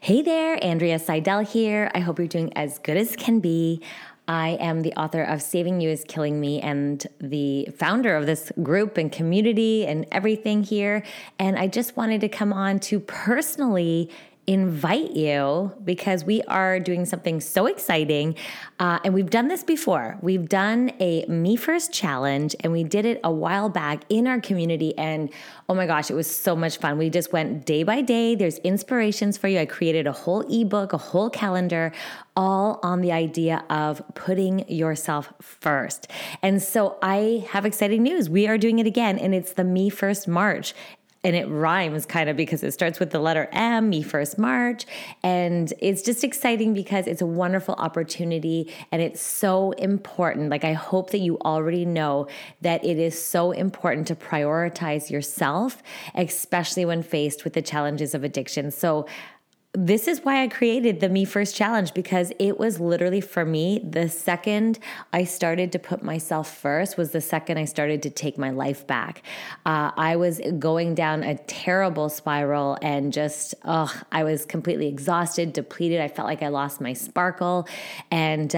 Hey there, Andrea Seidel here. I hope you're doing as good as can be. I am the author of Saving You Is Killing Me and the founder of this group and community and everything here. And I just wanted to come on to personally invite you because we are doing something so exciting. And we've done this before. We've done a Me First challenge, and we did it a while back in our community. And oh my gosh, it was so much fun. We just went day by day. There's inspirations for you. I created a whole ebook, a whole calendar, all on the idea of putting yourself first. And so I have exciting news. We are doing it again, and it's the Me First March. And it rhymes kind of because it starts with the letter M, Me First March. And it's just exciting because it's a wonderful opportunity and it's so important. Like, I hope that you already know that it is so important to prioritize yourself, especially when faced with the challenges of addiction. So this is why I created the Me First Challenge, because it was literally for me, the second I started to put myself first was the second I started to take my life back. I was going down a terrible spiral and just, I was completely exhausted, depleted. I felt like I lost my sparkle. And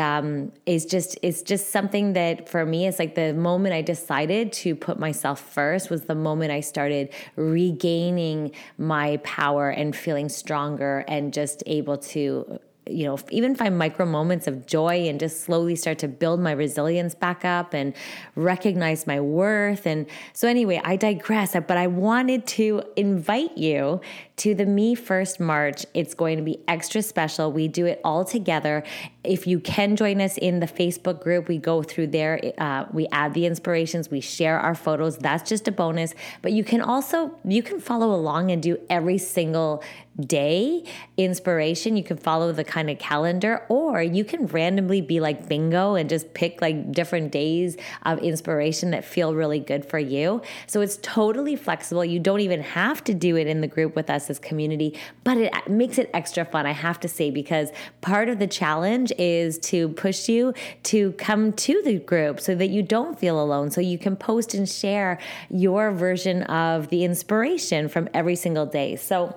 it's just something that for me, it's like the moment I decided to put myself first was the moment I started regaining my power and feeling stronger and just able to, you know, even find micro moments of joy and just slowly start to build my resilience back up and recognize my worth. And so anyway, I digress, but I wanted to invite you to the Me First March. It's going to be extra special. We do it all together. If you can join us in the Facebook group, we go through there. We add the inspirations. We share our photos. That's just a bonus. But you can also, you can follow along and do every single day inspiration. You can follow the kind of calendar, or you can randomly be like bingo and just pick like different days of inspiration that feel really good for you. So it's totally flexible. You don't even have to do it in the group with us as community, but it makes it extra fun, I have to say, because part of the challenge is to push you to come to the group so that you don't feel alone. So you can post and share your version of the inspiration from every single day. So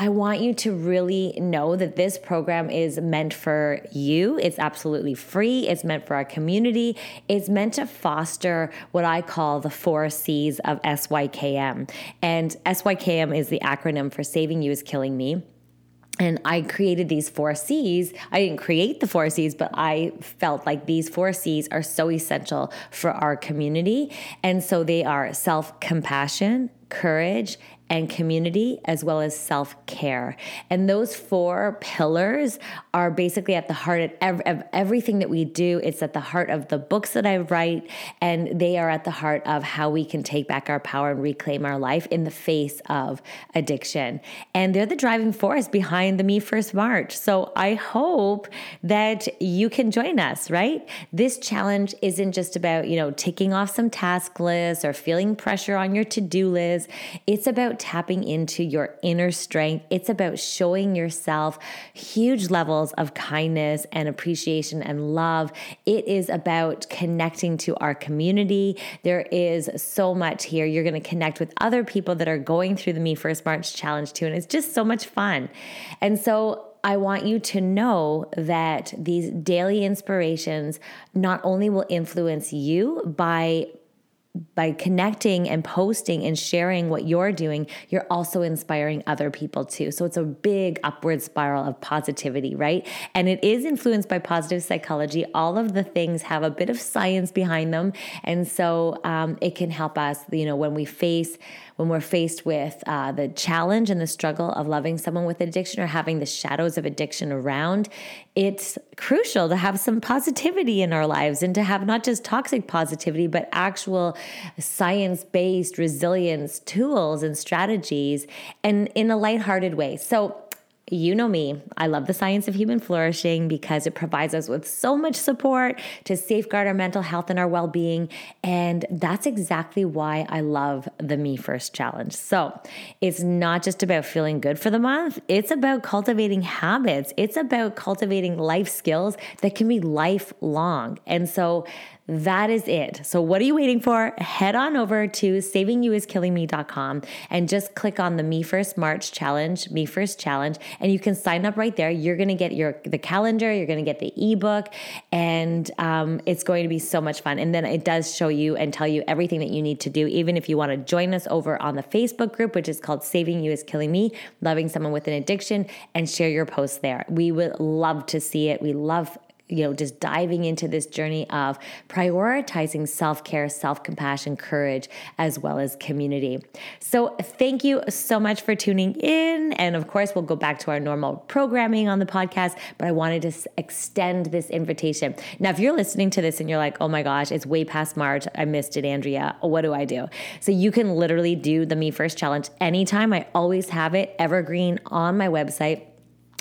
I want you to really know that this program is meant for you. It's absolutely free. It's meant for our community. It's meant to foster what I call the 4 C's of SYKM. And SYKM is the acronym for Saving You Is Killing Me. And I created these 4 C's. I didn't create the 4 C's, but I felt like these 4 C's are so essential for our community. And so they are self-compassion, courage, and community, as well as self-care. And those 4 pillars are basically at the heart of everything that we do. It's at the heart of the books that I write, and they are at the heart of how we can take back our power and reclaim our life in the face of addiction. And they're the driving force behind the Me First March. So I hope that you can join us, right? This challenge isn't just about, you know, ticking off some task lists or feeling pressure on your to-do list. It's about tapping into your inner strength. It's about showing yourself huge levels of kindness and appreciation and love. It is about connecting to our community. There is so much here. You're going to connect with other people that are going through the Me First March challenge too, and it's just so much fun. And so I want you to know that these daily inspirations not only will influence you by by connecting and posting and sharing what you're doing, you're also inspiring other people too. So it's a big upward spiral of positivity, right? And it is influenced by positive psychology. All of the things have a bit of science behind them. And so it can help us, you know, when we're faced with the challenge and the struggle of loving someone with addiction or having the shadows of addiction around, it's crucial to have some positivity in our lives and to have not just toxic positivity, but actual science-based resilience tools and strategies, and in a lighthearted way. So you know me, I love the science of human flourishing because it provides us with so much support to safeguard our mental health and our well-being. And that's exactly why I love the Me First Challenge. So it's not just about feeling good for the month. It's about cultivating habits. It's about cultivating life skills that can be lifelong. And so that is it. So what are you waiting for? Head on over to savingyouiskillingme.com and just click on the Me First Challenge, and you can sign up right there. You're going to get the calendar, you're going to get the ebook, and it's going to be so much fun. And then it does show you and tell you everything that you need to do, even if you want to join us over on the Facebook group, which is called Saving You Is Killing Me, Loving Someone with an Addiction, and share your posts there. We would love to see it. We love just diving into this journey of prioritizing self-care, self-compassion, courage, as well as community. So thank you so much for tuning in. And of course, we'll go back to our normal programming on the podcast, but I wanted to extend this invitation. Now, if you're listening to this and you're like, oh my gosh, it's way past March. I missed it, Andrea. What do I do? So you can literally do the Me First Challenge anytime. I always have it evergreen on my website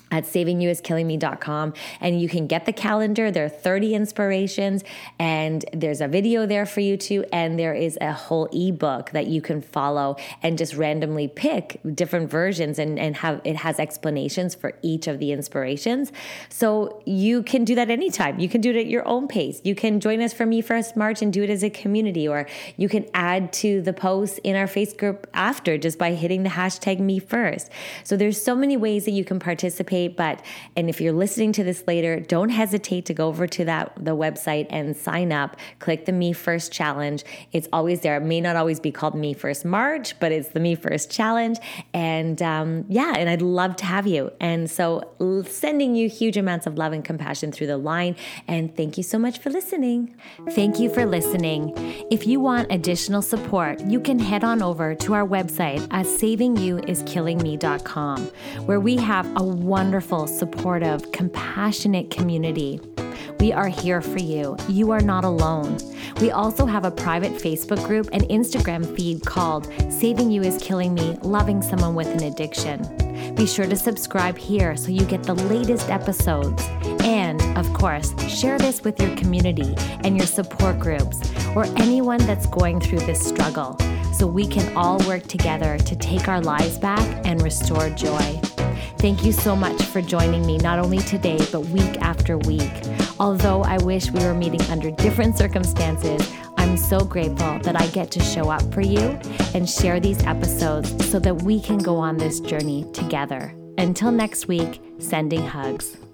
at savingyouiskillingme.com, and you can get the calendar. There are 30 inspirations, and there's a video there for you too, and there is a whole ebook that you can follow and just randomly pick different versions, and have it has explanations for each of the inspirations. So you can do that anytime. You can do it at your own pace. You can join us for Me First March and do it as a community, or you can add to the posts in our Facebook group after just by hitting the hashtag Me First. So there's so many ways that you can participate. And if you're listening to this later, don't hesitate to go over to the website and sign up. Click the Me First Challenge. It's always there. It may not always be called Me First March, but it's the Me First Challenge. And and I'd love to have you. And so sending you huge amounts of love and compassion through the line. And thank you so much for listening. Thank you for listening. If you want additional support, you can head on over to our website at savingyouiskillingme.com, where we have a wonderful, supportive, compassionate community. We are here for you. You are not alone. We also have a private Facebook group and Instagram feed called Saving You Is Killing Me, Loving Someone with an Addiction. Be sure to subscribe here so you get the latest episodes. And, of course, share this with your community and your support groups or anyone that's going through this struggle so we can all work together to take our lives back and restore joy. Thank you so much for joining me, not only today, but week after week. Although I wish we were meeting under different circumstances, I'm so grateful that I get to show up for you and share these episodes so that we can go on this journey together. Until next week, sending hugs.